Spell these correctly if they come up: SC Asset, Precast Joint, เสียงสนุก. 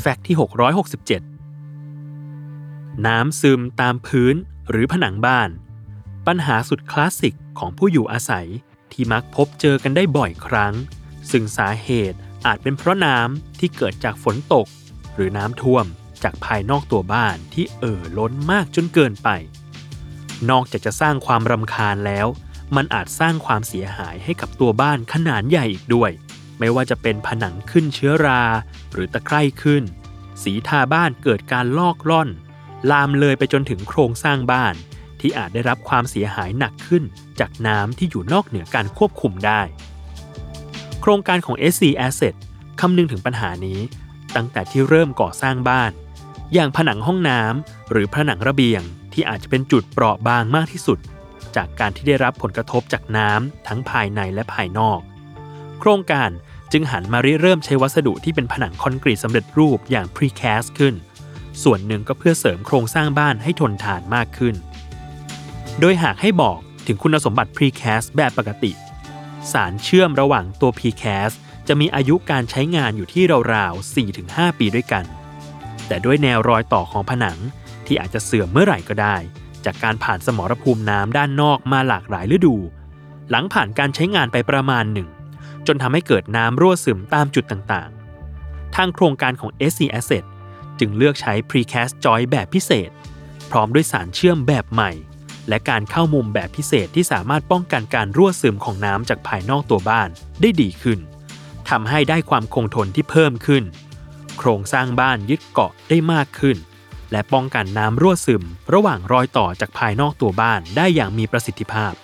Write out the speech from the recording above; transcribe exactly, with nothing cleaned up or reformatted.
แฟกต์ที่หกร้อยหกสิบเจ็ดน้ำซึมตามพื้นหรือผนังบ้านปัญหาสุดคลาสสิกของผู้อยู่อาศัยที่มักพบเจอกันได้บ่อยครั้งซึ่งสาเหตุอาจเป็นเพราะน้ำที่เกิดจากฝนตกหรือน้ำท่วมจากภายนอกตัวบ้านที่เอ่อล้นมากจนเกินไปนอกจากจะสร้างความรำคาญแล้วมันอาจสร้างความเสียหายให้กับตัวบ้านขนาดใหญ่อีกด้วยไม่ว่าจะเป็นผนังขึ้นเชื้อราหรือตะไคร่ขึ้นสีทาบ้านเกิดการลอกล่อนลามเลยไปจนถึงโครงสร้างบ้านที่อาจได้รับความเสียหายหนักขึ้นจากน้ำที่อยู่นอกเหนือการควบคุมได้โครงการของ เอส ซี Asset คำนึงถึงปัญหานี้ตั้งแต่ที่เริ่มก่อสร้างบ้านอย่างผนังห้องน้ำหรือผนังระเบียงที่อาจจะเป็นจุดเปราะบางมากที่สุดจากการที่ได้รับผลกระทบจากน้ำทั้งภายในและภายนอกโครงการจึงหันมาริเริ่มใช้วัสดุที่เป็นผนังคอนกรีตสำเร็จรูปอย่าง Precast ขึ้นส่วนหนึ่งก็เพื่อเสริมโครงสร้างบ้านให้ทนทานมากขึ้นโดยหากให้บอกถึงคุณสมบัติ Precast แบบปกติสารเชื่อมระหว่างตัว Precast จะมีอายุการใช้งานอยู่ที่ราวๆ สี่ถึงห้า ปีด้วยกันแต่ด้วยแนวรอยต่อของผนังที่อาจจะเสื่อมเมื่อไหร่ก็ได้จากการผ่านสมรภูมิน้ำด้านนอกมาหลากหลายฤดูหลังผ่านการใช้งานไปประมาณหนึ่งจนทำให้เกิดน้ำรั่วซึมตามจุดต่างๆทางโครงการของ เอส ซี Asset จึงเลือกใช้ Precast Joint แบบพิเศษพร้อมด้วยสารเชื่อมแบบใหม่และการเข้ามุมแบบพิเศษที่สามารถป้องกันการรั่วซึมของน้ำจากภายนอกตัวบ้านได้ดีขึ้นทำให้ได้ความคงทนที่เพิ่มขึ้นโครงสร้างบ้านยึดเกาะได้มากขึ้นและป้องกันน้ำรั่วซึมระหว่างรอยต่อจากภายนอกตัวบ้านได้อย่างมีประสิทธิภาพ